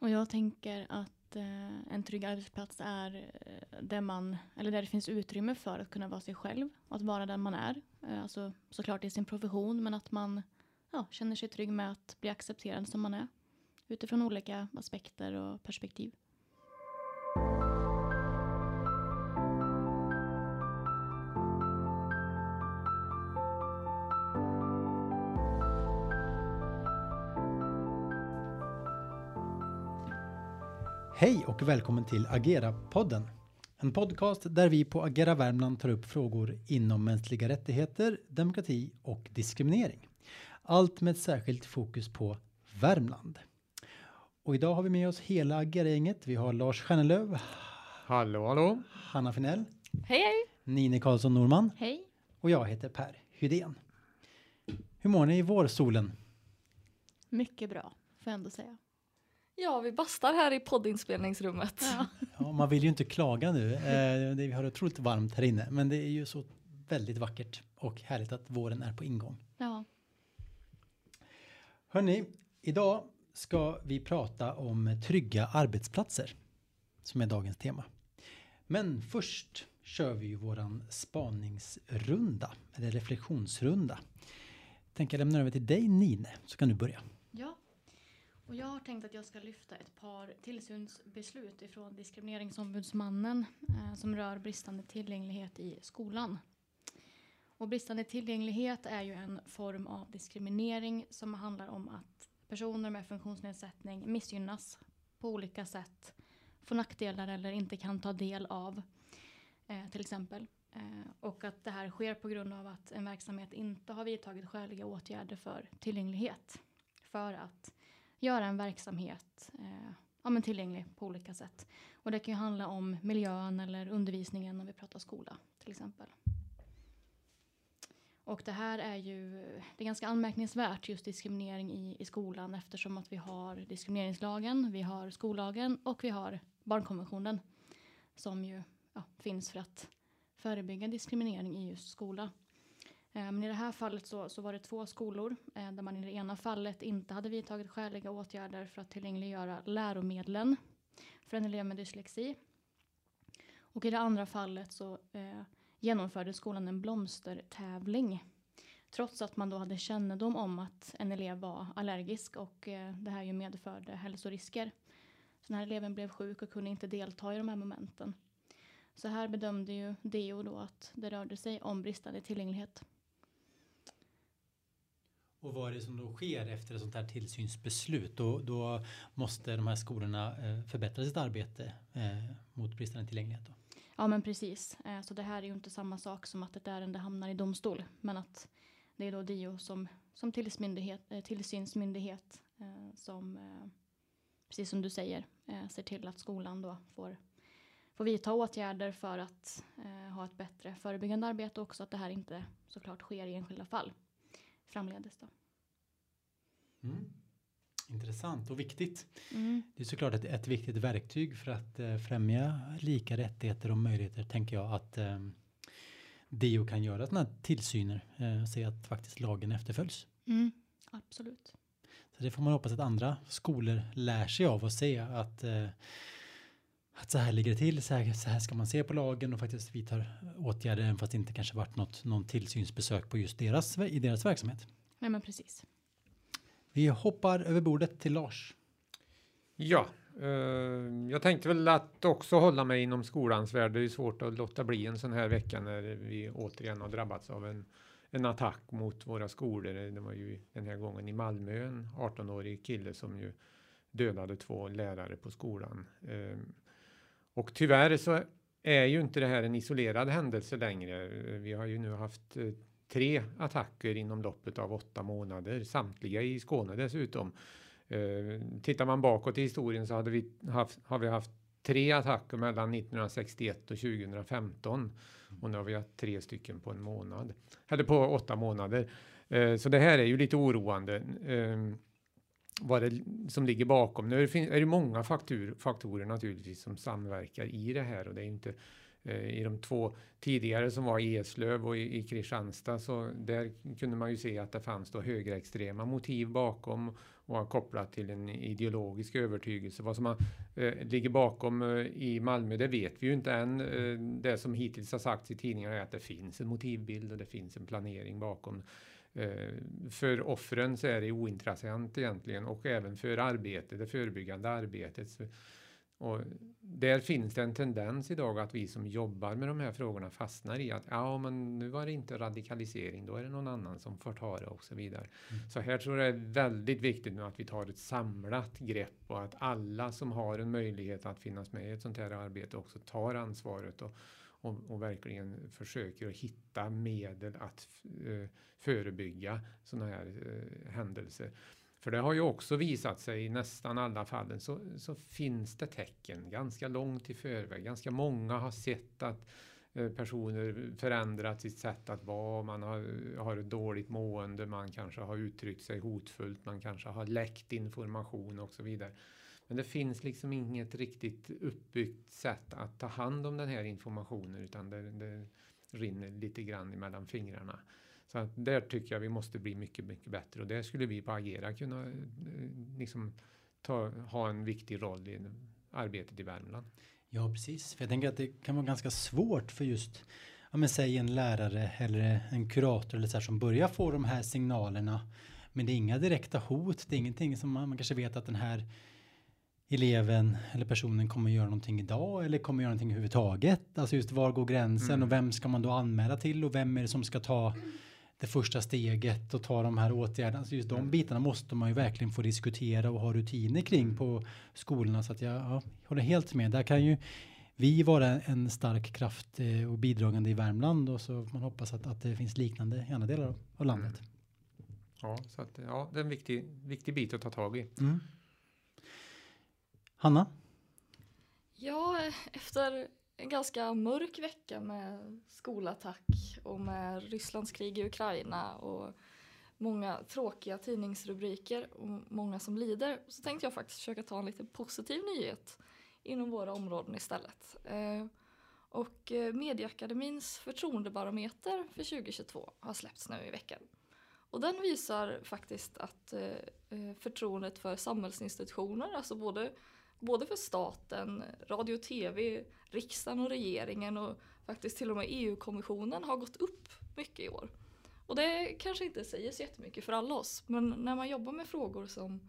Och jag tänker att en trygg arbetsplats är där man, eller där det finns utrymme för att kunna vara sig själv. Och att vara den man är. Alltså såklart i sin profession, men att man känner sig trygg med att bli accepterad som man är. Utifrån olika aspekter och perspektiv. Hej och välkommen till Agera-podden. En podcast där vi på Agera Värmland tar upp frågor inom mänskliga rättigheter, demokrati och diskriminering. Allt med ett särskilt fokus på Värmland. Och idag har vi med oss hela Agera-gänget. Vi har Lars Stjernlöv. Hallå, hallå. Hanna Finell. Hej, hej. Nine Karlsson-Norman. Hej. Och jag heter Per Hudén. Hur mår ni i vårsolen? Mycket bra, får jag ändå säga. Ja, vi bastar här i poddinspelningsrummet. Ja. Ja, man vill ju inte klaga nu. Vi har det otroligt varmt här inne. Men det är ju så väldigt vackert och härligt att våren är på ingång. Ja. Hörrni, idag ska vi prata om trygga arbetsplatser som är dagens tema. Men först kör vi ju våran spaningsrunda eller reflektionsrunda. Jag tänker lämna över till dig, Nine, så kan du börja. Ja. Och jag har tänkt att jag ska lyfta ett par tillsynsbeslut ifrån diskrimineringsombudsmannen som rör bristande tillgänglighet i skolan. Och bristande tillgänglighet är ju en form av diskriminering som handlar om att personer med funktionsnedsättning missgynnas på olika sätt, får nackdelar eller inte kan ta del av till exempel. Och att det här sker på grund av att en verksamhet inte har vidtagit skäliga åtgärder för tillgänglighet för att göra en verksamhet tillgänglig på olika sätt. Och det kan ju handla om miljön eller undervisningen när vi pratar skola till exempel. Och det här är ju det är ganska anmärkningsvärt, just diskriminering i skolan, eftersom att vi har diskrimineringslagen, vi har skollagen och vi har barnkonventionen som ju finns för att förebygga diskriminering i just skola. Men i det här fallet så var det två skolor där man i det ena fallet inte hade vidtagit skäliga åtgärder för att tillgängliggöra läromedlen för en elev med dyslexi. Och i det andra fallet så genomförde skolan en blomstertävling trots att man då hade kännedom om att en elev var allergisk och det här ju medförde hälsorisker. Så den här eleven blev sjuk och kunde inte delta i de här momenten. Så här bedömde ju Deo då att det rörde sig om bristande tillgänglighet. Och vad är det som då sker efter ett sånt här tillsynsbeslut? Då måste de här skolorna förbättra sitt arbete mot bristande tillgänglighet då? Ja, men precis. Så det här är ju inte samma sak som att ett ärende hamnar i domstol. Men att det är då DIO som tillsynsmyndighet som, precis som du säger, ser till att skolan då får vidta åtgärder för att ha ett bättre förebyggande arbete. Också att det här inte såklart sker i enskilda fall. Framledes då. Mm. Intressant och viktigt. Mm. Det är såklart ett viktigt verktyg för att främja lika rättigheter och möjligheter, tänker jag, att DO kan göra sådana här tillsyner och se att faktiskt lagen efterföljs. Mm. Absolut. Så det får man hoppas att andra skolor lär sig av och se att så här ligger det till, så här ska man se på lagen och faktiskt vidtar åtgärder även fast det inte kanske varit någon tillsynsbesök på just i deras verksamhet. Nej, men precis. Vi hoppar över bordet till Lars. Ja, jag tänkte väl att också hålla mig inom skolans värld. Det är ju svårt att låta bli en sån här vecka när vi återigen har drabbats av en attack mot våra skolor. Det var ju den här gången i Malmö, en 18-årig kille som ju dödade två lärare på skolan. Och tyvärr så är ju inte det här en isolerad händelse längre. Vi har ju nu haft 3 attacker inom loppet av 8 månader. Samtliga i Skåne dessutom. Tittar man bakåt i historien så har vi haft 3 attacker mellan 1961 och 2015. Och nu har vi haft 3 stycken på en månad. Eller på 8 månader. Så det här är ju lite oroande. Vad det som ligger bakom. Nu är det många faktorer naturligtvis som samverkar i det här. Och det är inte i de 2 tidigare som var i Eslöv och i Kristianstad. Så där kunde man ju se att det fanns då högerextrema motiv bakom. vara kopplat till en ideologisk övertygelse. Vad som ligger bakom i Malmö, det vet vi ju inte än. Det som hittills har sagts i tidningarna är att det finns en motivbild och det finns en planering bakom. För offren så är det ointressant egentligen, och även för arbetet, det förebyggande arbetet. Och där finns det en tendens idag att vi som jobbar med de här frågorna fastnar i att men nu var det inte radikalisering, då är det någon annan som får ta det och så vidare. Mm. Så här tror jag det är väldigt viktigt nu att vi tar ett samlat grepp och att alla som har en möjlighet att finnas med i ett sånt här arbete också tar ansvaret och verkligen försöker att hitta medel att förebygga sådana här händelser. För det har ju också visat sig i nästan alla fallen så finns det tecken ganska långt i förväg. Ganska många har sett att personer förändrat sitt sätt att vara. Man har ett dåligt mående, man kanske har uttryckt sig hotfullt, man kanske har läckt information och så vidare. Men det finns liksom inget riktigt uppbyggt sätt att ta hand om den här informationen, utan det rinner lite grann mellan fingrarna. Så att där tycker jag vi måste bli mycket, mycket bättre. Och där skulle vi på Agera kunna liksom ha en viktig roll i arbetet i Värmland. Ja, precis. För jag tänker att det kan vara ganska svårt för just, säg en lärare eller en kurator eller så här, som börjar få de här signalerna. Men det är inga direkta hot. Det är ingenting som man kanske vet att den här eleven eller personen kommer göra någonting idag eller kommer göra någonting överhuvudtaget. Alltså just var går gränsen och vem ska man då anmäla till och vem är det som ska ta det första steget och ta de här åtgärderna. Alltså just de bitarna måste man ju verkligen få diskutera och ha rutiner kring på skolorna, så att jag håller helt med. Där kan ju vi vara en stark kraft och bidragande i Värmland, och så man hoppas att det finns liknande i andra delar av landet. Ja, så att, det är en viktig bit att ta tag i. Mm. Hanna? Ja, efter en ganska mörk vecka med skolattack och med Rysslands krig i Ukraina och många tråkiga tidningsrubriker och många som lider, så tänkte jag faktiskt försöka ta en lite positiv nyhet inom våra områden istället. Och Medieakademins förtroendebarometer för 2022 har släppts nu i veckan. Och den visar faktiskt att förtroendet för samhällsinstitutioner, alltså både för staten, radio och tv, riksdagen och regeringen och faktiskt till och med EU-kommissionen har gått upp mycket i år. Och det kanske inte säger så jättemycket för alla oss, men när man jobbar med frågor som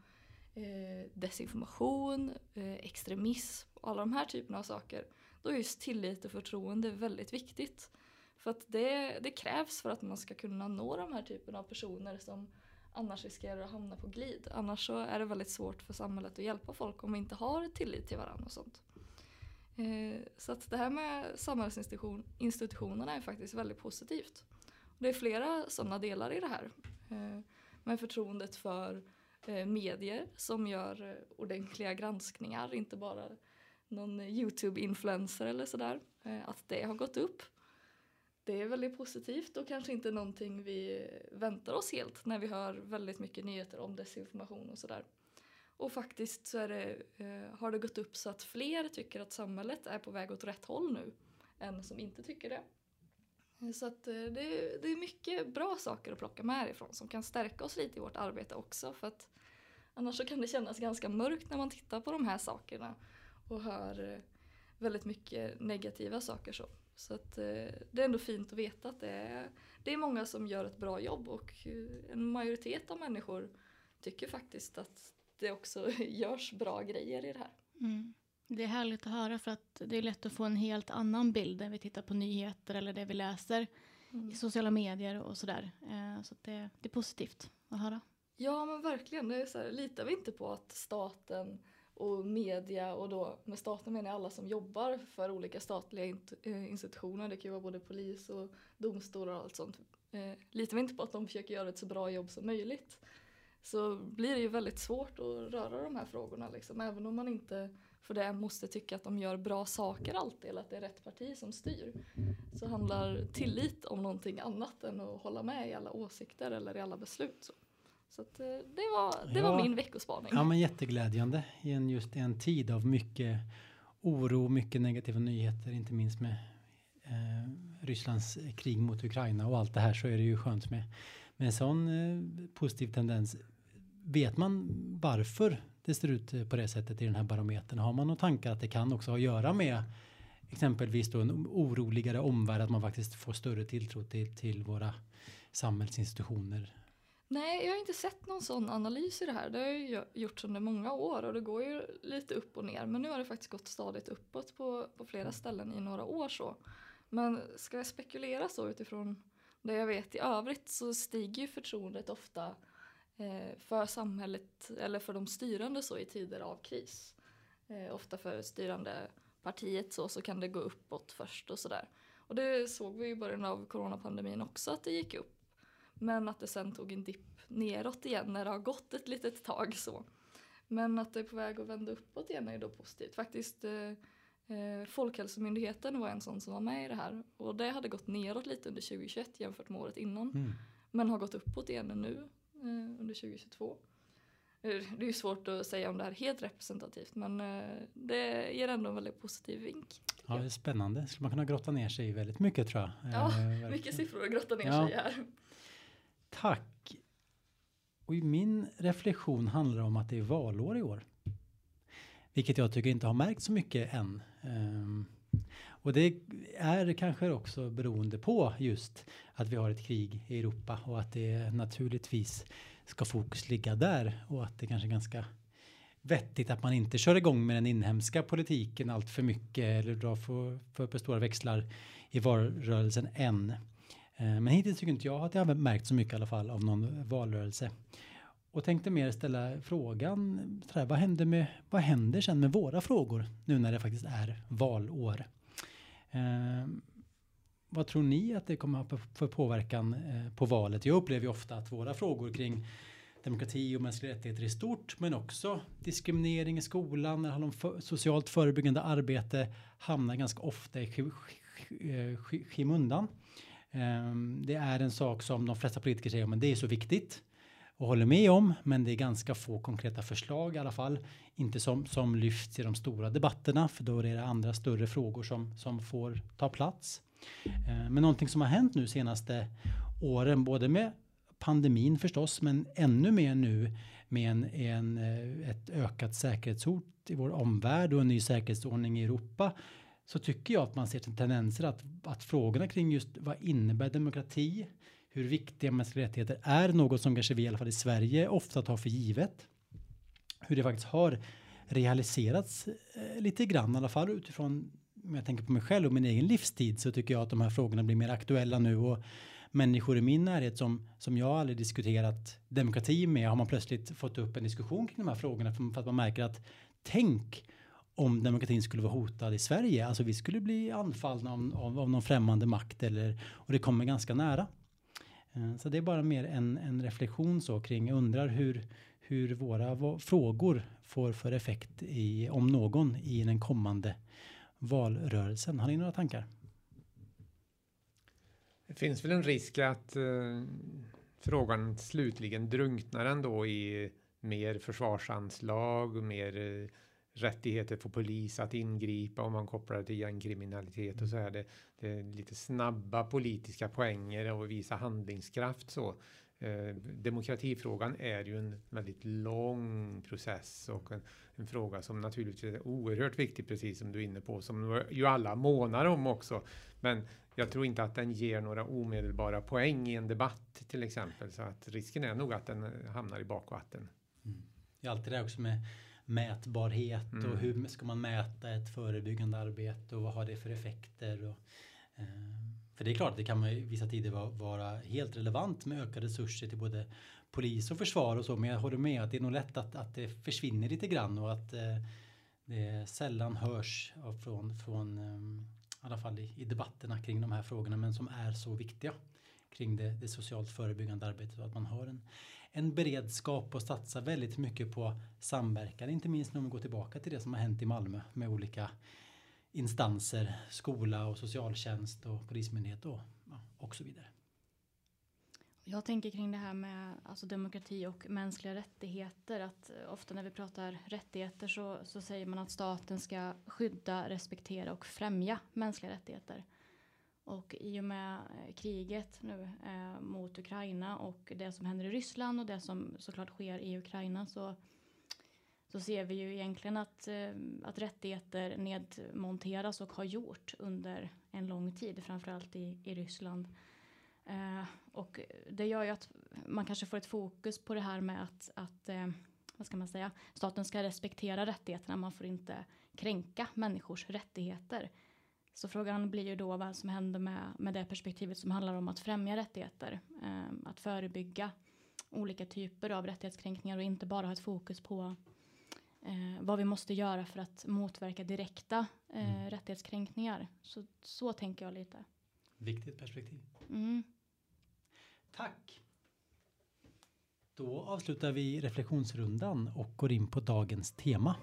desinformation, extremism och alla de här typerna av saker, då är just tillit och förtroende väldigt viktigt. För att det krävs för att man ska kunna nå de här typen av personer som annars riskerar att hamna på glid. Annars så är det väldigt svårt för samhället att hjälpa folk om vi inte har tillit till varandra och sånt. Så att det här med samhällsinstitutionerna är faktiskt väldigt positivt. Det är flera sådana delar i det här. Med förtroendet för medier som gör ordentliga granskningar, inte bara någon YouTube-influencer eller sådär. Att det har gått upp. Det är väldigt positivt och kanske inte någonting vi väntar oss helt när vi hör väldigt mycket nyheter om desinformation och sådär. Och faktiskt så har det gått upp så att fler tycker att samhället är på väg åt rätt håll nu än som inte tycker det. Så att det är mycket bra saker att plocka med ifrån som kan stärka oss lite i vårt arbete också. För att annars så kan det kännas ganska mörkt när man tittar på de här sakerna och hör väldigt mycket negativa saker så. Så att det är ändå fint att veta att det är många som gör ett bra jobb, och en majoritet av människor tycker faktiskt att det också görs bra grejer i det här. Mm. Det är härligt att höra, för att det är lätt att få en helt annan bild när vi tittar på nyheter eller det vi läser i sociala medier och sådär. Så att det är positivt att höra. Ja, men verkligen. Det är så här, litar vi inte på att staten och media, och då med staten menar jag alla som jobbar för olika statliga institutioner. Det kan ju vara både polis och domstolar och allt sånt. Litar vi inte på att de försöker göra ett så bra jobb som möjligt, så blir det ju väldigt svårt att röra de här frågorna. Liksom. Även om man inte för det måste tycka att de gör bra saker alltid, eller att det är rätt parti som styr, så handlar tillit om någonting annat än att hålla med i alla åsikter eller i alla beslut. Så att det var min veckospaning. Ja, men jätteglädjande i en tid av mycket oro, mycket negativa nyheter, inte minst med Rysslands krig mot Ukraina och allt det här, så är det ju skönt med en sån positiv tendens. vet man varför det ser ut på det sättet i den här barometern? Har man några tankar att det kan också ha att göra med exempelvis då en oroligare omvärld, att man faktiskt får större tilltro till våra samhällsinstitutioner? Nej, jag har inte sett någon sån analys i det här. Det har jag gjort under många år och det går ju lite upp och ner. Men nu har det faktiskt gått stadigt uppåt på flera ställen i några år så. Men ska jag spekulera så utifrån det jag vet i övrigt så stiger ju förtroendet ofta för samhället eller för de styrande så i tider av kris. Ofta för styrande partiet så kan det gå uppåt först och sådär. Och det såg vi i början av coronapandemin också att det gick upp. Men att det sen tog en dipp neråt igen när det har gått ett litet tag så. Men att det är på väg att vända uppåt igen är då positivt. Faktiskt Folkhälsomyndigheten var en sån som var med i det här. Och det hade gått neråt lite under 2021 jämfört med året innan. Mm. Men har gått uppåt igen nu under 2022. Det är ju svårt att säga om det här är helt representativt. Men det ger ändå en väldigt positiv vink. Ja, det är spännande. Skulle man kunna grotta ner sig väldigt mycket tror jag. Ja, mycket siffror att grotta ner sig här. Tack. Och min reflektion handlar om att det är valår i år. Vilket jag tycker inte har märkt så mycket än. Och det är kanske också beroende på just att vi har ett krig i Europa. Och att det naturligtvis ska fokus ligga där. Och att det kanske är ganska vettigt att man inte kör igång med den inhemska politiken allt för mycket. Eller drar för stora växlar i valrörelsen än. Men hittills tycker inte jag att jag har märkt så mycket i alla fall av någon valrörelse. Och tänkte mer ställa frågan, vad händer sen med våra frågor nu när det faktiskt är valår? Vad tror ni att det kommer att ha för påverkan på valet? Jag upplever ju ofta att våra frågor kring demokrati och mänskliga rättigheter i stort, men också diskriminering i skolan, när det handlar om socialt förebyggande arbete, hamnar ganska ofta i skymundan. Det är en sak som de flesta politiker säger, men det är så viktigt och håller med om, men det är ganska få konkreta förslag i alla fall, inte som lyfts i de stora debatterna, för då är det andra större frågor som får ta plats. Men någonting som har hänt nu senaste åren, både med pandemin förstås, men ännu mer nu med ett ökat säkerhetshot i vår omvärld och en ny säkerhetsordning i Europa, så tycker jag att man ser tendenser att frågorna kring just vad innebär demokrati, hur viktiga mänskliga rättigheter är, något som kanske vi i alla fall i Sverige ofta tar för givet. Hur det faktiskt har realiserats lite grann i alla fall utifrån, om jag tänker på mig själv och min egen livstid, så tycker jag att de här frågorna blir mer aktuella nu, och människor i min närhet som jag aldrig diskuterat demokrati med har man plötsligt fått upp en diskussion kring de här frågorna för att man märker att tänk om demokratin skulle vara hotad i Sverige. Alltså vi skulle bli anfallna av någon främmande makt. Och det kommer ganska nära. Så det är bara mer en reflektion så kring. Jag undrar hur våra frågor får för effekt om någon i den kommande valrörelsen. Har ni några tankar? Det finns väl en risk att frågan slutligen drunknar ändå i mer försvarsanslag, mer rättigheter för polis att ingripa om man kopplar det till gängkriminalitet och så här. Det är lite snabba politiska poänger och visa handlingskraft så. Demokratifrågan är ju en väldigt lång process och en fråga som naturligtvis är oerhört viktig, precis som du är inne på, som ju alla månar om också. Men jag tror inte att den ger några omedelbara poäng i en debatt till exempel, så att risken är nog att den hamnar i bakvatten. Mm. Det är alltid det också med mätbarhet och hur ska man mäta ett förebyggande arbete och vad har det för effekter. För det är klart, det kan man i vissa tider vara helt relevant med ökade resurser till både polis och försvar och så, men jag håller med att det är nog lätt att det försvinner lite grann och att det sällan hörs från i alla fall i debatterna kring de här frågorna, men som är så viktiga kring det socialt förebyggande arbetet, och att man har en beredskap och satsa väldigt mycket på samverkan. Inte minst när man går tillbaka till det som har hänt i Malmö med olika instanser, skola och socialtjänst och polismyndighet och så vidare. Jag tänker kring det här med alltså demokrati och mänskliga rättigheter, att ofta när vi pratar rättigheter så säger man att staten ska skydda, respektera och främja mänskliga rättigheter. Och i och med kriget nu mot Ukraina och det som händer i Ryssland och det som såklart sker i Ukraina, så ser vi ju egentligen att rättigheter nedmonteras och har gjort under en lång tid, framförallt i Ryssland. Och det gör ju att man kanske får ett fokus på det här med att vad ska man säga, staten ska respektera rättigheterna, man får inte kränka människors rättigheter. Så frågan blir ju då vad som händer med det perspektivet som handlar om att främja rättigheter. Att förebygga olika typer av rättighetskränkningar och inte bara ha ett fokus på vad vi måste göra för att motverka direkta rättighetskränkningar. Så tänker jag lite. Viktigt perspektiv. Mm. Tack! Då avslutar vi reflektionsrundan och går in på dagens tema.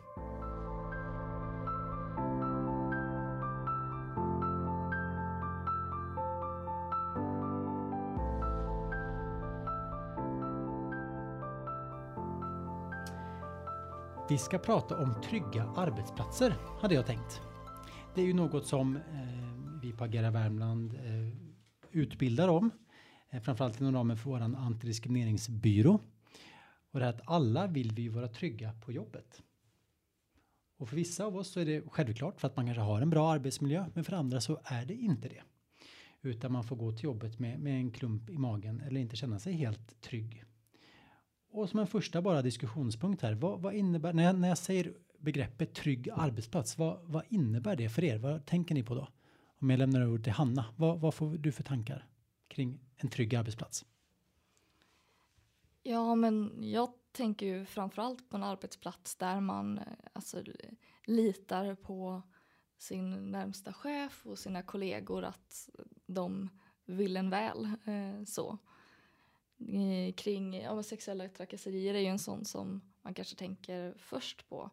Vi ska prata om trygga arbetsplatser, hade jag tänkt. Det är ju något som vi på Agera Värmland utbildar om. Framförallt inom ramen för vår antidiskrimineringsbyrå. Och det här att alla vill vi vara trygga på jobbet. Och för vissa av oss så är det självklart för att man kanske har en bra arbetsmiljö. Men för andra så är det inte det. Utan man får gå till jobbet med en klump i magen eller inte känna sig helt trygg. Och som en första bara diskussionspunkt här, vad innebär, när jag säger begreppet trygg arbetsplats, vad innebär det för er? Vad tänker ni på då? Om jag lämnar över till Hanna, vad får du för tankar kring en trygg arbetsplats? Ja, men jag tänker ju framförallt på en arbetsplats där man litar på sin närmsta chef och sina kollegor att de vill en väl så. Kring sexuella trakasserier är ju en sån som man kanske tänker först på.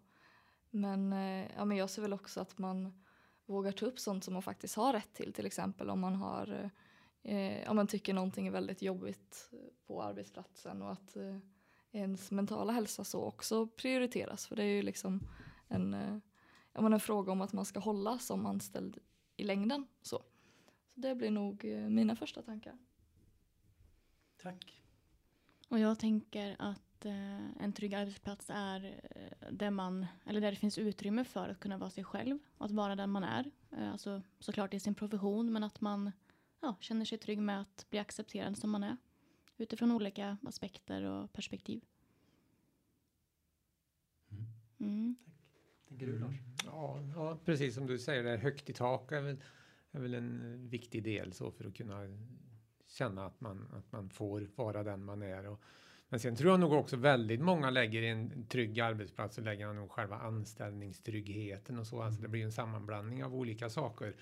Men jag ser väl också att man vågar ta upp sånt som man faktiskt har rätt till. Till exempel om man har om man tycker någonting är väldigt jobbigt på arbetsplatsen. Och att ens mentala hälsa så också prioriteras. För det är ju liksom en fråga om att man ska hålla som anställd i längden. Så det blir nog mina första tankar. Tack. Och jag tänker att en trygg arbetsplats är där det finns utrymme för att kunna vara sig själv. Att vara den man är. Såklart i sin profession, men att man känner sig trygg med att bli accepterad som man är. Utifrån olika aspekter och perspektiv. Mm. Tack. Tänker du, Lars? Ja, precis som du säger. Det är högt i tak är väl en viktig del så för att kunna känna att man får vara den man är. Men sen tror jag nog också väldigt många lägger i en trygg arbetsplats och lägger nog själva anställningstryggheten och så. Alltså det blir en sammanblandning av olika saker.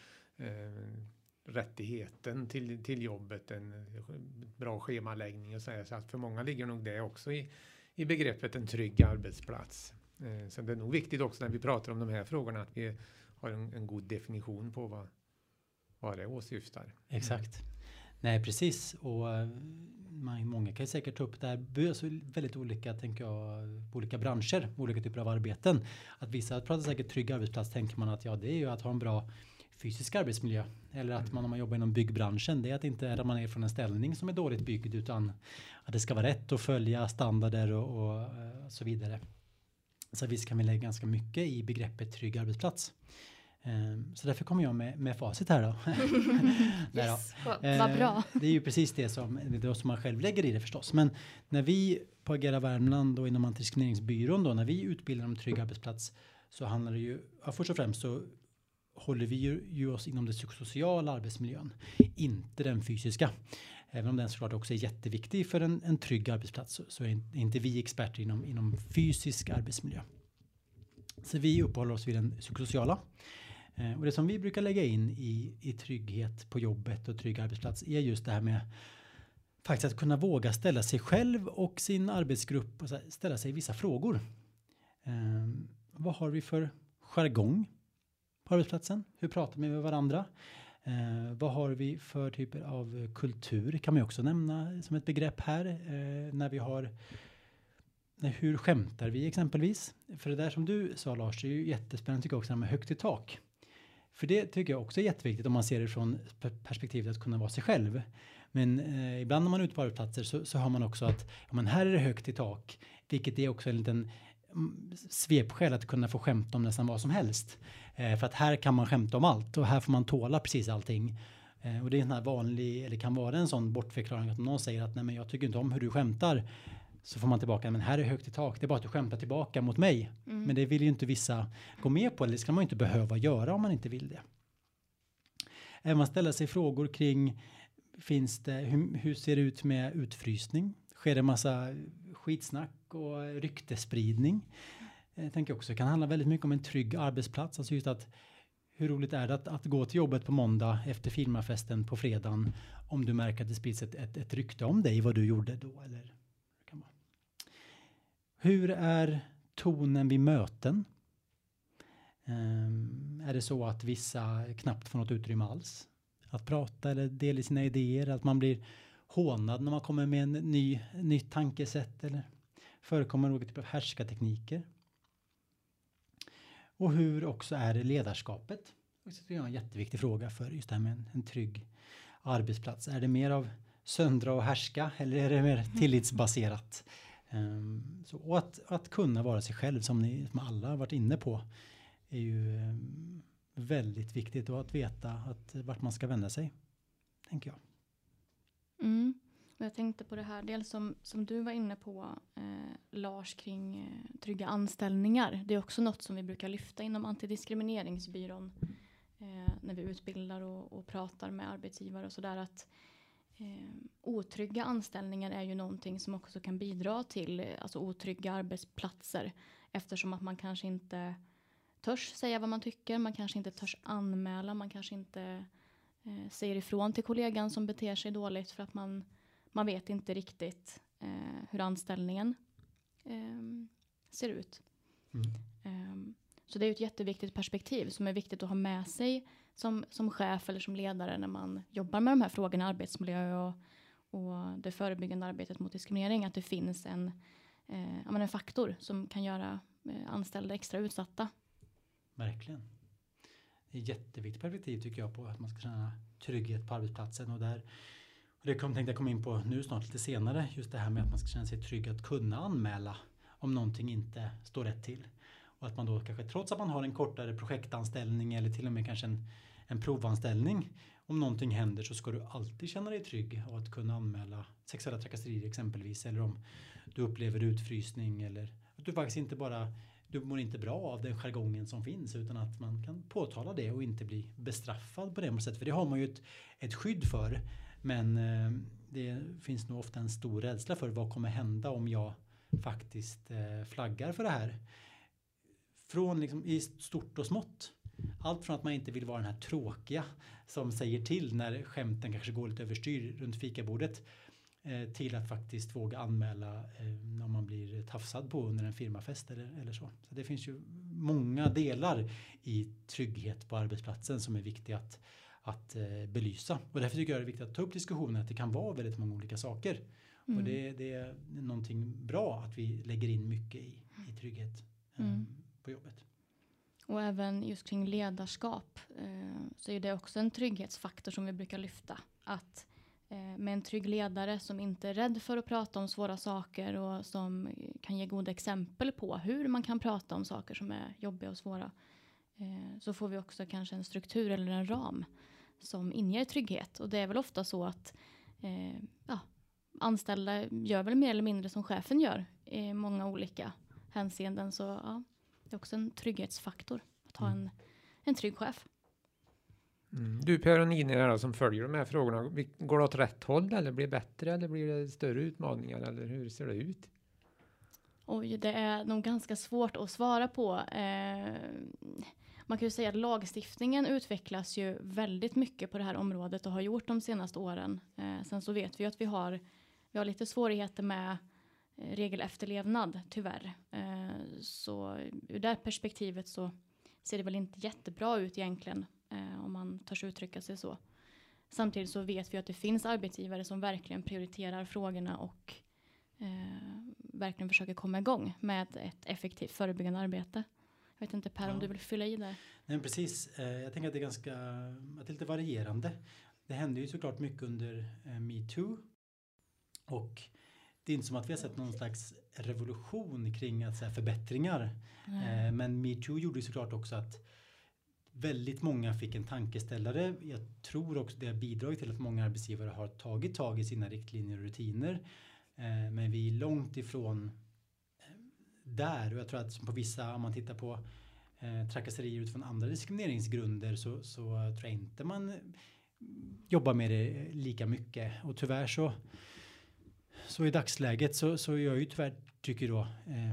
Rättigheten till jobbet, en bra schemaläggning och så att för många ligger nog det också i begreppet en trygg arbetsplats. Så det är nog viktigt också när vi pratar om de här frågorna att vi har en god definition på vad det åsyftar. Exakt. Nej, precis. Och många kan säkert ta upp det här. Så väldigt olika, tänker jag, olika branscher, olika typer av arbeten. Att vissa pratar säkert trygg arbetsplats, tänker man att det är ju att ha en bra fysisk arbetsmiljö. Eller att man, om man jobbar inom byggbranschen, det är att inte är att man är från en ställning som är dåligt byggd, utan att det ska vara rätt att följa standarder och så vidare. Så visst kan vi lägga ganska mycket i begreppet trygg arbetsplats. Så därför kommer jag med facit här då. Yes, vad bra. Det är ju precis det som man själv lägger i det förstås. Men när vi på Agera Värmland och inom antidiskrimineringsbyrån när vi utbildar om trygg arbetsplats så handlar det ju, först och främst så håller vi ju oss inom den psykosociala arbetsmiljön, inte den fysiska. Även om den såklart också är jätteviktig för en trygg arbetsplats så är inte vi experter inom fysisk arbetsmiljö. Så vi uppehåller oss vid den psykosociala. Och det som vi brukar lägga in i trygghet på jobbet och trygg arbetsplats är just det här med faktiskt att kunna våga ställa sig själv och sin arbetsgrupp och ställa sig vissa frågor. Vad har vi för jargong på arbetsplatsen? Hur pratar vi med varandra? Vad har vi för typer av kultur? Kan man också nämna som ett begrepp här när vi har... Hur skämtar vi exempelvis? För det där som du sa, Lars, är ju jättespännande tycker jag också, med högt i tak. För det tycker jag också är jätteviktigt om man ser det från perspektivet att kunna vara sig själv. Men ibland när man är ute på arbetsplatser så hör man också att ja, men här är det högt i tak. Vilket är också en liten svepskäl att kunna få skämta om nästan vad som helst. För att här kan man skämta om allt och här får man tåla precis allting. Och det är en här vanlig, eller kan vara en sån bortförklaring att om någon säger att nej men jag tycker inte om hur du skämtar. Så får man tillbaka, men här är högt i tak. Det är bara att du skämtar tillbaka mot mig. Mm. Men det vill ju inte vissa gå med på. Eller det ska man ju inte behöva göra om man inte vill det. Även man ställer sig frågor kring, finns det, hur ser det ut med utfrysning? Sker det en massa skitsnack och ryktespridning? Jag tänker också, det kan handla väldigt mycket om en trygg arbetsplats. Alltså just att, hur roligt är det att gå till jobbet på måndag efter filmafesten på fredagen om du märker att det sprids ett rykte om dig, vad du gjorde då eller... Hur är tonen vid möten? Är det så att vissa knappt får något utrymme alls? Att prata eller dela sina idéer? Att man blir hånad när man kommer med en ny tankesätt? Eller förekommer något typ av härskartekniker? Och hur också är det ledarskapet? Det är en jätteviktig fråga för just det här med en trygg arbetsplats. Är det mer av söndra och härska? Eller är det mer tillitsbaserat? Så, och att kunna vara sig själv som alla har varit inne på är ju väldigt viktigt, och att veta vart man ska vända sig, tänker jag. Mm. Jag tänkte på det här dels som du var inne på, Lars, kring trygga anställningar. Det är också något som vi brukar lyfta inom antidiskrimineringsbyrån när vi utbildar och pratar med arbetsgivare och sådär, att otrygga anställningar är ju någonting som också kan bidra till alltså otrygga arbetsplatser, eftersom att man kanske inte törs säga vad man tycker, man kanske inte törs anmäla, man kanske inte säger ifrån till kollegan som beter sig dåligt för att man vet inte riktigt hur anställningen ser ut. Så det är ju ett jätteviktigt perspektiv som är viktigt att ha med sig som chef eller som ledare när man jobbar med de här frågorna, arbetsmiljö och det förebyggande arbetet mot diskriminering, att det finns en faktor som kan göra anställda extra utsatta. Verkligen. Det är ett jätteviktigt perspektiv tycker jag, på att man ska känna trygghet på arbetsplatsen, och det tänkte jag komma in på nu snart lite senare, just det här med att man ska känna sig trygg att kunna anmäla om någonting inte står rätt till. Och att man då kanske, trots att man har en kortare projektanställning eller till och med kanske en provanställning, om någonting händer så ska du alltid känna dig trygg av att kunna anmäla sexuella trakasserier exempelvis, eller om du upplever utfrysning, eller att du faktiskt inte bara, du mår inte bra av den jargongen som finns, utan att man kan påtala det och inte bli bestraffad på det sättet. För det har man ju ett skydd för, men det finns nog ofta en stor rädsla för vad kommer hända om jag faktiskt flaggar för det här. Från liksom i stort och smått. Allt från att man inte vill vara den här tråkiga som säger till när skämten kanske går lite överstyr runt fikabordet, till att faktiskt våga anmäla när man blir tafsad på under en firmafest eller så. Så det finns ju många delar i trygghet på arbetsplatsen som är viktiga att belysa. Och därför tycker jag det är viktigt att ta upp diskussionen, att det kan vara väldigt många olika saker. Mm. Och det är någonting bra att vi lägger in mycket i trygghet. På jobbet. Och även just kring ledarskap så är det också en trygghetsfaktor som vi brukar lyfta. Att med en trygg ledare som inte är rädd för att prata om svåra saker och som kan ge goda exempel på hur man kan prata om saker som är jobbiga och svåra, så får vi också kanske en struktur eller en ram som inger trygghet. Och det är väl ofta så att anställda gör väl mer eller mindre som chefen gör i många olika hänseenden, så ja. Det är också en trygghetsfaktor att ha en trygg chef. Mm. Du Per och Nina som följer de här frågorna, går det åt rätt håll eller blir det bättre eller blir det större utmaningar eller hur ser det ut? Oj, det är nog ganska svårt att svara på. Man kan ju säga att lagstiftningen utvecklas ju väldigt mycket på det här området och har gjort de senaste åren. Sen så vet vi att vi har lite svårigheter med regelefterlevnad tyvärr. Så ur det perspektivet så ser det väl inte jättebra ut egentligen, om man törs uttrycka sig så. Samtidigt så vet vi att det finns arbetsgivare som verkligen prioriterar frågorna och verkligen försöker komma igång med ett effektivt förebyggande arbete. Jag vet inte Per om du vill fylla i det. Nej, precis. Jag tänker att det är ganska, att det är lite varierande. Det hände ju såklart mycket under MeToo. Och det är inte som att vi har sett någon slags revolution kring att säga, förbättringar. Mm. Men MeToo gjorde ju såklart också att väldigt många fick en tankeställare. Jag tror också det har bidragit till att många arbetsgivare har tagit tag i sina riktlinjer och rutiner. Men vi är långt ifrån där. Och jag tror att som på vissa, om man tittar på trakasserier utifrån andra diskrimineringsgrunder så tror jag inte man jobbar med det lika mycket. Och tyvärr så i dagsläget så gör ju tyvärr, tycker då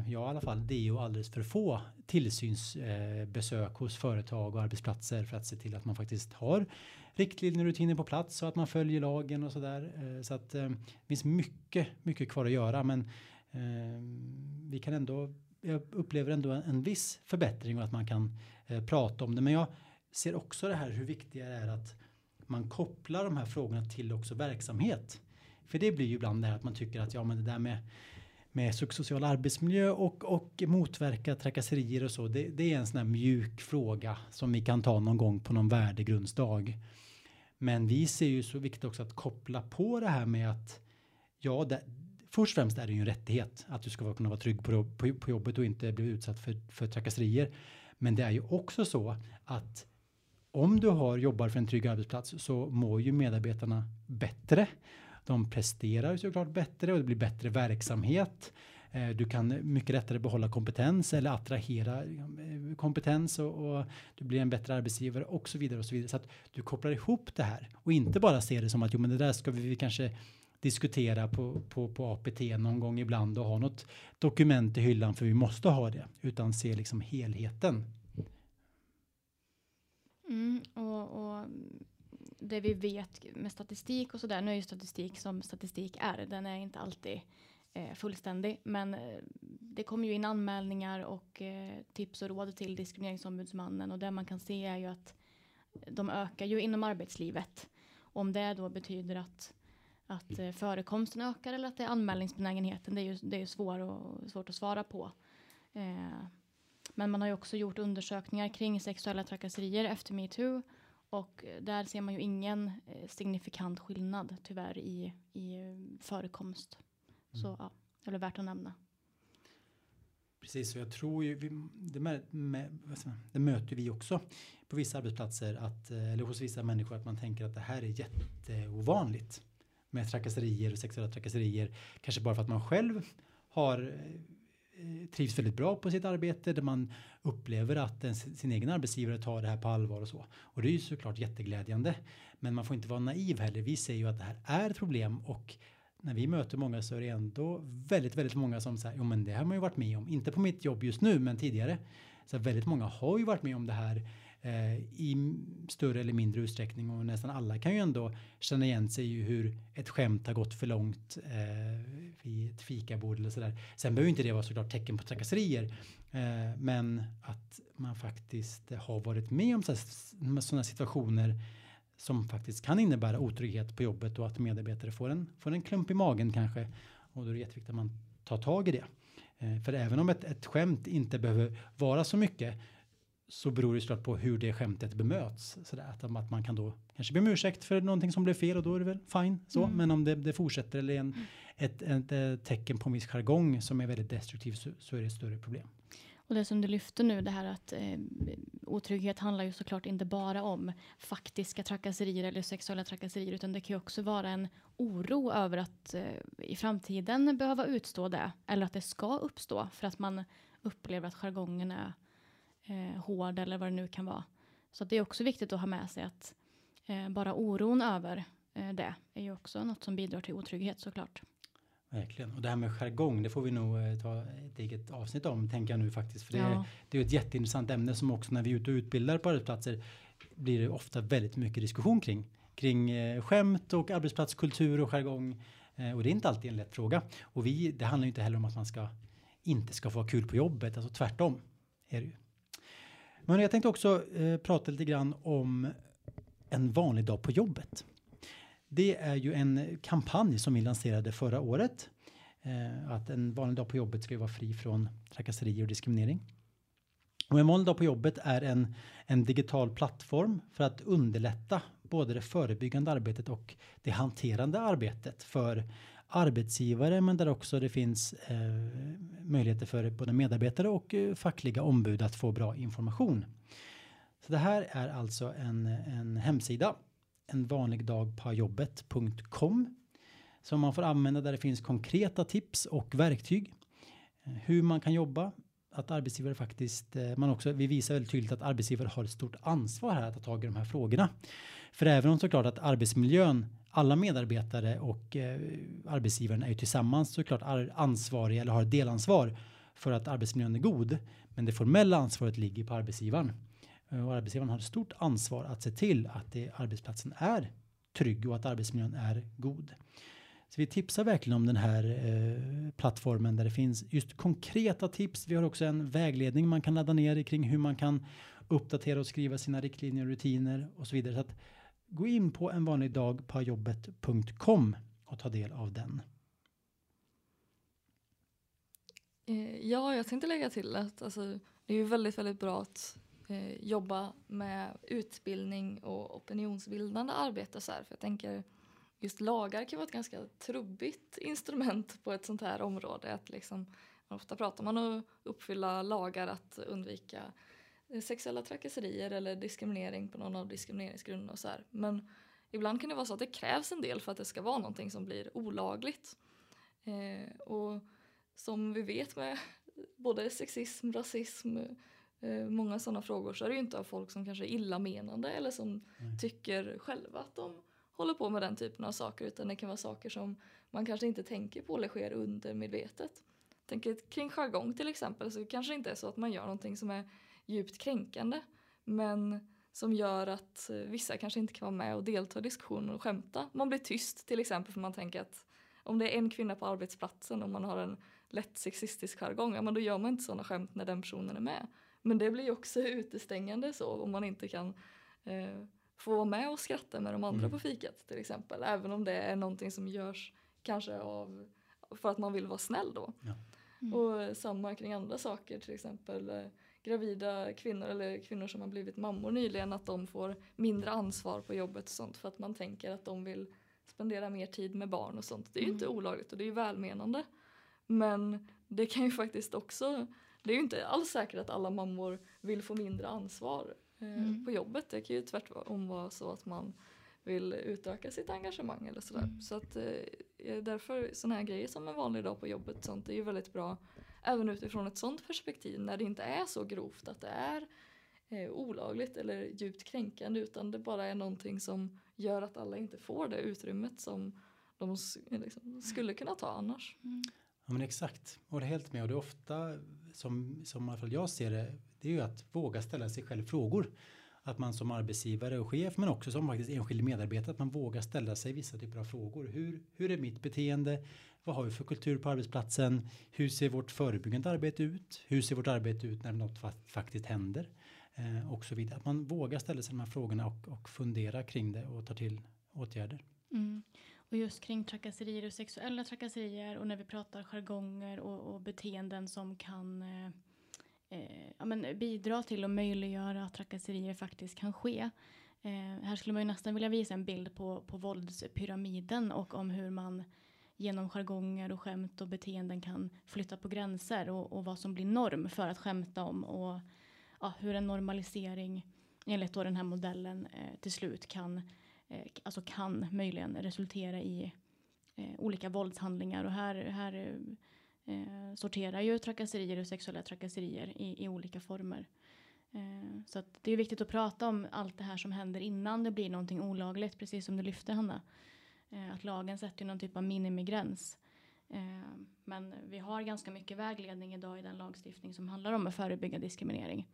jag i alla fall, Deo alldeles för få tillsynsbesök hos företag och arbetsplatser för att se till att man faktiskt har riktlinjer och rutiner på plats så att man följer lagen och sådär. Så att det finns mycket, mycket kvar att göra, men vi kan ändå, jag upplever ändå en viss förbättring och att man kan prata om det. Men jag ser också det här hur viktigt det är att man kopplar de här frågorna till också verksamhet. För det blir ju ibland det här att man tycker att ja, men det där med social arbetsmiljö och motverka trakasserier och så. Det är en sån här mjuk fråga som vi kan ta någon gång på någon värdegrundsdag. Men vi ser ju så viktigt också att koppla på det här med att ja, först och främst är det ju en rättighet att du ska kunna vara trygg på jobbet och inte bli utsatt för trakasserier. Men det är ju också så att om du jobbar för en trygg arbetsplats så mår ju medarbetarna bättre. De presterar såklart bättre och det blir bättre verksamhet. Du kan mycket lättare behålla kompetens eller attrahera kompetens och du blir en bättre arbetsgivare och så vidare och så vidare. Så att du kopplar ihop det här och inte bara ser det som att jo, men det där ska vi kanske diskutera på APT någon gång ibland och ha något dokument i hyllan för vi måste ha det, utan se liksom helheten. Det vi vet med statistik och sådär, nu är ju statistik som statistik är, den är inte alltid fullständig, men det kommer ju in anmälningar och tips och råd till diskrimineringsombudsmannen, och det man kan se är ju att de ökar ju inom arbetslivet. Om det då betyder att förekomsten ökar eller att det är anmälningsbenägenheten, det är ju svårt att svara på. Men man har ju också gjort undersökningar kring sexuella trakasserier efter MeToo. Och där ser man ju ingen signifikant skillnad tyvärr i förekomst. Mm. Så ja, det är värt att nämna. Precis, och jag tror ju, det möter vi också på vissa arbetsplatser, eller hos vissa människor, att man tänker att det här är jätteovanligt med trakasserier och sexuella trakasserier. Kanske bara för att man själv har trivs väldigt bra på sitt arbete, där man upplever att sin egen arbetsgivare tar det här på allvar och så. Och det är ju såklart jätteglädjande. Men man får inte vara naiv heller. Vi ser ju att det här är ett problem, och när vi möter många så är det ändå väldigt, väldigt många som säger, jo men det här har man ju varit med om. Inte på mitt jobb just nu, men tidigare. Så väldigt många har ju varit med om det här i större eller mindre utsträckning, och nästan alla kan ju ändå känna igen sig i hur ett skämt har gått för långt i ett fikabord eller sådär. Sen behöver ju inte det vara såklart tecken på trakasserier, men att man faktiskt har varit med om sådana situationer som faktiskt kan innebära otrygghet på jobbet och att medarbetare får en klump i magen kanske, och då är det jätteviktigt att man tar tag i det. För även om ett skämt inte behöver vara så mycket, så beror det såklart på hur det skämtet bemöts. Så där, att man kan då kanske be om ursäkt för någonting som blev fel, och då är det väl fine. Så. Mm. Men om det fortsätter eller ett tecken på en viss jargong som är väldigt destruktiv, så är det ett större problem. Och det som du lyfter nu, det här att otrygghet handlar ju såklart inte bara om faktiska trakasserier eller sexuella trakasserier, utan det kan ju också vara en oro över att i framtiden behöva utstå det, eller att det ska uppstå för att man upplever att jargongen är hård eller vad det nu kan vara. Så att det är också viktigt att ha med sig att bara oron över det är ju också något som bidrar till otrygghet såklart. Verkligen. Och det här med jargong, det får vi nog ta ett eget avsnitt om, tänker jag nu faktiskt. För det är ett jätteintressant ämne som också när vi är ute och utbildar på arbetsplatser blir det ofta väldigt mycket diskussion kring skämt och arbetsplatskultur och jargong. Och det är inte alltid en lätt fråga. Och det handlar ju inte heller om att man inte ska få ha kul på jobbet. Alltså tvärtom är det ju. Men jag tänkte också prata lite grann om en vanlig dag på jobbet. Det är ju en kampanj som vi lanserade förra året. Att en vanlig dag på jobbet ska ju vara fri från trakasserier och diskriminering. Och en vanlig dag på jobbet är en digital plattform för att underlätta både det förebyggande arbetet och det hanterande arbetet för arbetsgivare, men där också det finns möjligheter för både medarbetare och fackliga ombud att få bra information. Så det här är alltså en hemsida, envanligdagpajobbet.com, som man får använda, där det finns konkreta tips och verktyg hur man kan jobba. Att arbetsgivare faktiskt, vi visar väldigt tydligt att arbetsgivare har ett stort ansvar här att ta tag i de här frågorna. För även om såklart att arbetsmiljön, alla medarbetare och arbetsgivaren är ju tillsammans såklart ansvariga eller har ett delansvar för att arbetsmiljön är god. Men det formella ansvaret ligger på arbetsgivaren. Och arbetsgivaren har ett stort ansvar att se till att arbetsplatsen är trygg och att arbetsmiljön är god. Så vi tipsar verkligen om den här plattformen där det finns just konkreta tips. Vi har också en vägledning man kan ladda ner kring hur man kan uppdatera och skriva sina riktlinjer och rutiner och så vidare. Så att gå in på envanligdagpajobbet.com och ta del av den. Ja, jag tänkte lägga till att det är ju väldigt, väldigt bra att jobba med utbildning och opinionsbildande arbete. Så här, för jag tänker... Just lagar kan vara ett ganska trubbigt instrument på ett sånt här område. Att ofta pratar man om att uppfylla lagar, att undvika sexuella trakasserier eller diskriminering på någon av diskrimineringsgrunderna och så här. Men ibland kan det vara så att det krävs en del för att det ska vara någonting som blir olagligt. Och som vi vet med både sexism, rasism, många sådana frågor, så är det ju inte av folk som kanske är illamenande eller som tycker själva att de håller på med den typen av saker, utan det kan vara saker som man kanske inte tänker på eller sker under medvetet. Tänker kring jargong till exempel, så kanske inte är så att man gör någonting som är djupt kränkande, men som gör att vissa kanske inte kan vara med och delta i diskussioner och skämta. Man blir tyst till exempel för man tänker att om det är en kvinna på arbetsplatsen och man har en lätt sexistisk jargong, ja, men då gör man inte sådana skämt när den personen är med. Men det blir ju också utestängande så om man inte kan... få vara med och skratta med de andra på fikat till exempel. Även om det är någonting som görs kanske för att man vill vara snäll då. Ja. Mm. Och samma kring andra saker, till exempel gravida kvinnor eller kvinnor som har blivit mammor nyligen, att de får mindre ansvar på jobbet och sånt för att man tänker att de vill spendera mer tid med barn och sånt. Det är ju inte olagligt och det är ju välmenande. Men det kan ju faktiskt också, det är ju inte alls säkert att alla mammor vill få mindre ansvar på jobbet. Det kan ju tvärtom vara så att man vill utöka sitt engagemang eller sådär. Så att därför sådana här grejer som en vanlig dag på jobbet, sånt är ju väldigt bra även utifrån ett sånt perspektiv, när det inte är så grovt att det är olagligt eller djupt kränkande, utan det bara är någonting som gör att alla inte får det utrymmet som de skulle kunna ta annars. Mm. Ja, men exakt, och det är helt med, och det är ofta som i alla fall jag ser det är ju att våga ställa sig själv frågor. Att man som arbetsgivare och chef, men också som faktiskt enskild medarbetare, att man vågar ställa sig vissa typer av frågor. Hur är mitt beteende? Vad har vi för kultur på arbetsplatsen? Hur ser vårt förebyggande arbete ut? Hur ser vårt arbete ut när något faktiskt händer? Och så vidare. Att man vågar ställa sig de här frågorna och fundera kring det och ta till åtgärder. Mm. Och just kring trakasserier och sexuella trakasserier, och när vi pratar jargonger och beteenden som kan... bidra till och möjliggöra att trakasserier faktiskt kan ske. Här skulle man ju nästan vilja visa en bild på våldspyramiden och om hur man genom jargonger och skämt och beteenden kan flytta på gränser och vad som blir norm för att skämta om, och ja, hur en normalisering enligt då den här modellen till slut kan möjligen resultera i olika våldshandlingar, och här sorterar ju trakasserier och sexuella trakasserier i olika former. Så att det är viktigt att prata om allt det här som händer innan det blir någonting olagligt, precis som du lyfte, Hanna. Att lagen sätter någon typ av minimigräns. Men vi har ganska mycket vägledning idag i den lagstiftning som handlar om att förebygga diskriminering.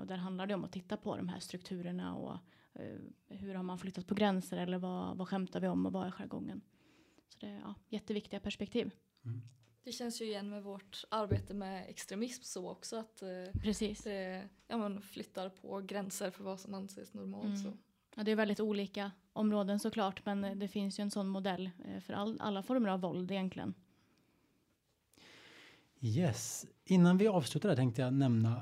Och där handlar det om att titta på de här strukturerna och hur har man flyttat på gränser, eller vad skämtar vi om och vad är jargongen. Så det är jätteviktiga perspektiv. Mm. Det känns ju igen med vårt arbete med extremism så också, att det flyttar på gränser för vad som anses normalt. Mm. Så. Ja, det är väldigt olika områden såklart, men det finns ju en sån modell för alla former av våld egentligen. Yes. Innan vi avslutar tänkte jag nämna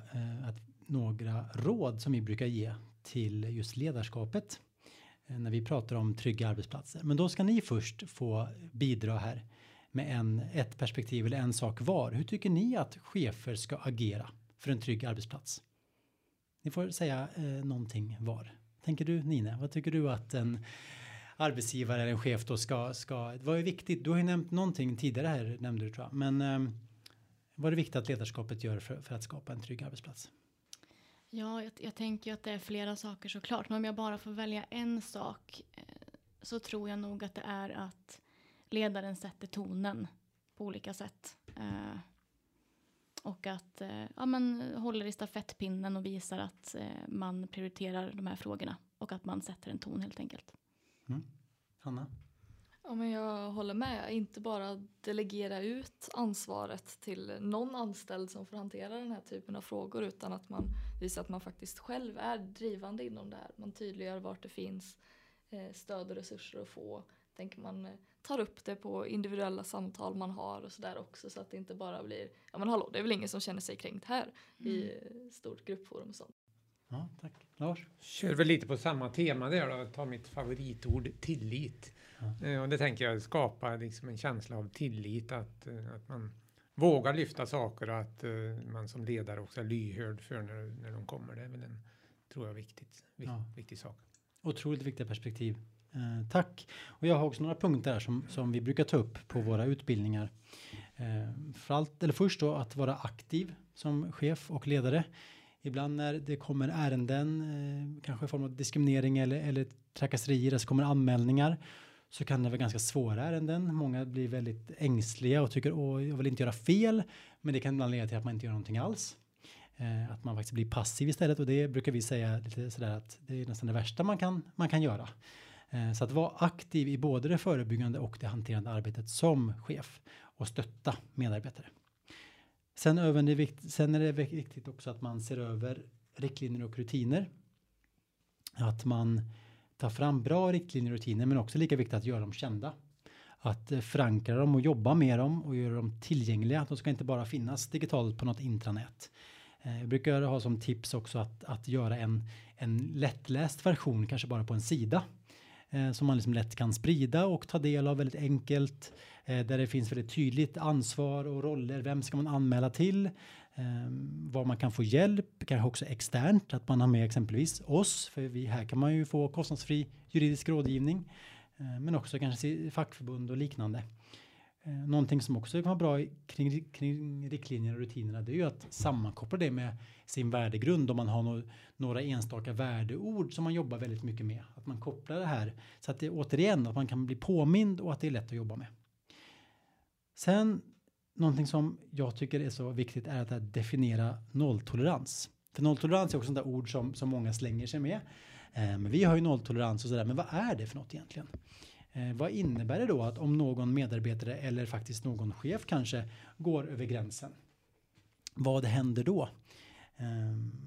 att några råd som vi brukar ge till just ledarskapet när vi pratar om trygga arbetsplatser. Men då ska ni först få bidra här med ett perspektiv eller en sak var. Hur tycker ni att chefer ska agera för en trygg arbetsplats? Ni får säga någonting var. Tänker du, Nina? Vad tycker du att en arbetsgivare eller en chef då ska vad är viktigt? Du har ju nämnt någonting tidigare här, nämnde du tror jag. Men vad är viktigt att ledarskapet gör för att skapa en trygg arbetsplats? Ja, jag tänker att det är flera saker såklart. Men om jag bara får välja en sak så tror jag nog att det är att ledaren sätter tonen på olika sätt. Och att man håller i stafettpinnen och visar att man prioriterar de här frågorna. Och att man sätter en ton helt enkelt. Mm. Hanna? Ja, men jag håller med. Inte bara delegera ut ansvaret till någon anställd som får hantera den här typen av frågor. Utan att man visar att man faktiskt själv är drivande inom det här. Man tydliggör vart det finns stöd och resurser att få. Tänker man tar upp det på individuella samtal man har och sådär också. Så att det inte bara blir, ja men hallå, det är väl ingen som känner sig kränkt här i stort gruppforum och sånt. Ja, tack. Lars? Kör väl lite på samma tema där då. Ta mitt favoritord, tillit. Ja. Och det tänker jag skapa liksom en känsla av tillit. Att man vågar lyfta saker och att man som ledare också är lyhörd för när de kommer. Det är väl en, tror jag, viktig sak. Otroligt viktiga perspektiv. Tack. Och jag har också några punkter här som vi brukar ta upp på våra utbildningar. Först då att vara aktiv som chef och ledare. Ibland när det kommer ärenden, kanske i form av diskriminering eller trakasserier, så kommer anmälningar. Så kan det vara ganska svåra ärenden. Många blir väldigt ängsliga och tycker jag vill inte göra fel. Men det kan ibland leda till att man inte gör någonting alls. Att man faktiskt blir passiv istället. Och det brukar vi säga lite sådär att det är nästan det värsta man kan göra. Så att vara aktiv i både det förebyggande och det hanterande arbetet som chef. Och stötta medarbetare. Sen är det viktigt också att man ser över riktlinjer och rutiner. Att man tar fram bra riktlinjer och rutiner, men också lika viktigt att göra dem kända. Att förankra dem och jobba med dem och göra dem tillgängliga. De ska inte bara finnas digitalt på något intranät. Jag brukar ha som tips också att göra en lättläst version, kanske bara på en sida. Som man liksom lätt kan sprida och ta del av väldigt enkelt. Där det finns väldigt tydligt ansvar och roller. Vem ska man anmäla till? Var man kan få hjälp. Kanske också externt. Att man har med exempelvis oss. För här kan man ju få kostnadsfri juridisk rådgivning. Men också kanske fackförbund och liknande. Någonting som också kan vara bra kring riktlinjer och rutinerna. Det är ju att sammankoppla det med sin värdegrund. Om man har några enstaka värdeord som man jobbar väldigt mycket med. Att man kopplar det här. Så att det återigen att man kan bli påmind och att det är lätt att jobba med. Sen någonting som jag tycker är så viktigt är att definiera nolltolerans. För nolltolerans är också sådana ord som många slänger sig med. Men vi har ju nolltolerans och sådär. Men vad är det för något egentligen? Vad innebär det då att om någon medarbetare eller faktiskt någon chef kanske går över gränsen? Vad händer då?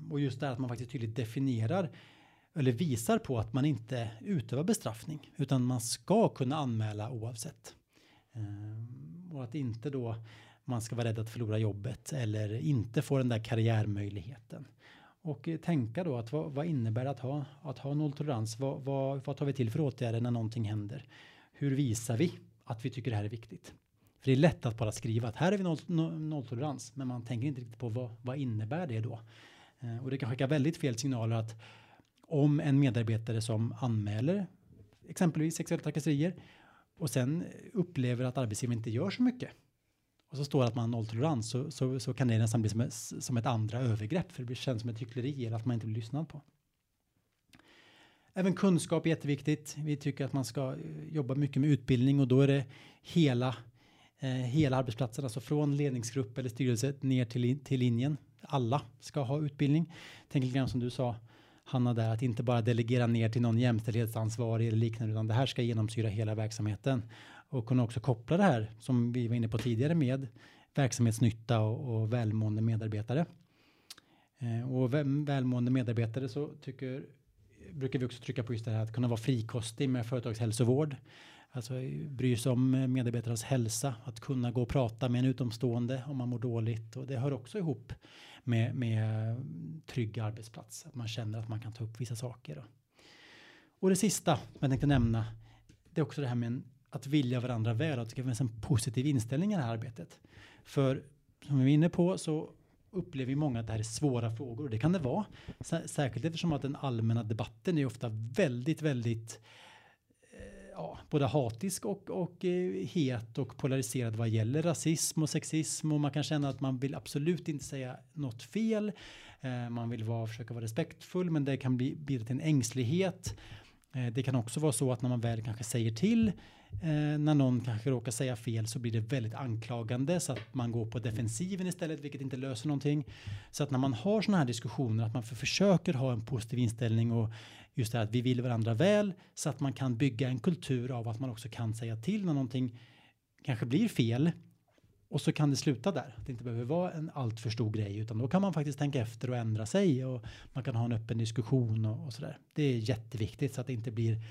Och just det att man faktiskt tydligt definierar eller visar på att man inte utövar bestraffning. Utan man ska kunna anmäla oavsett. Och att inte då man ska vara rädd att förlora jobbet eller inte få den där karriärmöjligheten. Och tänka då att vad innebär att ha nolltolerans? Vad tar vi till för åtgärder när någonting händer? Hur visar vi att vi tycker det här är viktigt? För det är lätt att bara skriva att här är vi nolltolerans. Men man tänker inte riktigt på vad innebär det då? Och det kan skicka väldigt fel signaler att om en medarbetare som anmäler exempelvis sexuella trakasserier och sen upplever att arbetsgivaren inte gör så mycket. Och så står det att man har nolltolerans så kan det nästan bli som ett andra övergrepp. För det känns som ett hyckleri eller att man inte blir lyssnad på. Även kunskap är jätteviktigt. Vi tycker att man ska jobba mycket med utbildning. Och då är det hela arbetsplatsen. Alltså från ledningsgrupp eller styrelse ner till linjen. Alla ska ha utbildning. Tänk lite grann som du sa, Hanna, där. Att inte bara delegera ner till någon jämställdhetsansvarig eller liknande. Utan det här ska genomsyra hela verksamheten. Och kunna också koppla det här som vi var inne på tidigare med verksamhetsnytta och välmående medarbetare. Och välmående medarbetare så brukar vi också trycka på just det här att kunna vara frikostig med företagshälsovård. Alltså bryr sig om medarbetarnas hälsa, att kunna gå och prata med en utomstående om man mår dåligt. Och det hör också ihop med trygg arbetsplats, att man känner att man kan ta upp vissa saker. Och det sista jag tänkte nämna, det är också det här med att vilja varandra väl, att det ska finnas en positiv inställning i det här arbetet. För som vi är inne på så upplever vi många att det här är svåra frågor, och det kan det vara. Särskilt eftersom att den allmänna debatten är ofta väldigt, väldigt både hatisk och het och polariserad vad gäller rasism och sexism, och man kan känna att man vill absolut inte säga något fel. Man vill försöka vara respektfull, men det kan bli till en ängslighet. Det kan också vara så att när man väl kanske säger till, när någon kanske råkar säga fel, så blir det väldigt anklagande, så att man går på defensiven istället, vilket inte löser någonting. Så att när man har såna här diskussioner, att man försöker ha en positiv inställning och just det här, att vi vill varandra väl, så att man kan bygga en kultur av att man också kan säga till när någonting kanske blir fel. Och så kan det sluta där. Det inte behöver vara en alltför stor grej, utan då kan man faktiskt tänka efter och ändra sig. Och man kan ha en öppen diskussion och sådär. Det är jätteviktigt så att det inte blir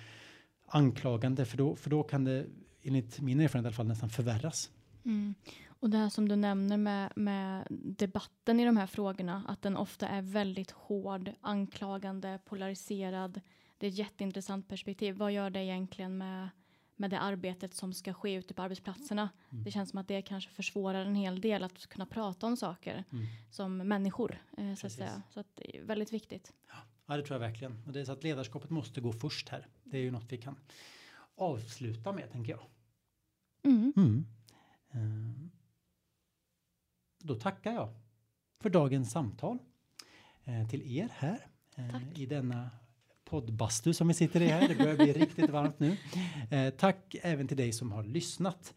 anklagande. För då kan det, enligt min erfarenhet i alla fall, nästan förvärras. Mm. Och det här som du nämner med debatten i de här frågorna. Att den ofta är väldigt hård, anklagande, polariserad. Det är ett jätteintressant perspektiv. Vad gör det egentligen med det arbetet som ska ske ute på arbetsplatserna? Mm. Det känns som att det kanske försvårar en hel del att kunna prata om saker som människor. Så att säga. Så att det är väldigt viktigt. Ja, det tror jag verkligen. Och det är så att ledarskapet måste gå först här. Det är ju något vi kan avsluta med, tänker jag. Mm. Mm. Då tackar jag för dagens samtal till er här i denna poddbastu som vi sitter i här. Det börjar bli riktigt varmt nu. Tack även till dig som har lyssnat.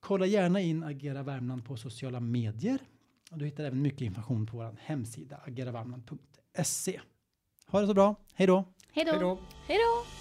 Kolla gärna in Agera Värmland på sociala medier. Och du hittar även mycket information på vår hemsida ageravarmland.se. Ha det så bra. Hej då! Hej då! Hej då!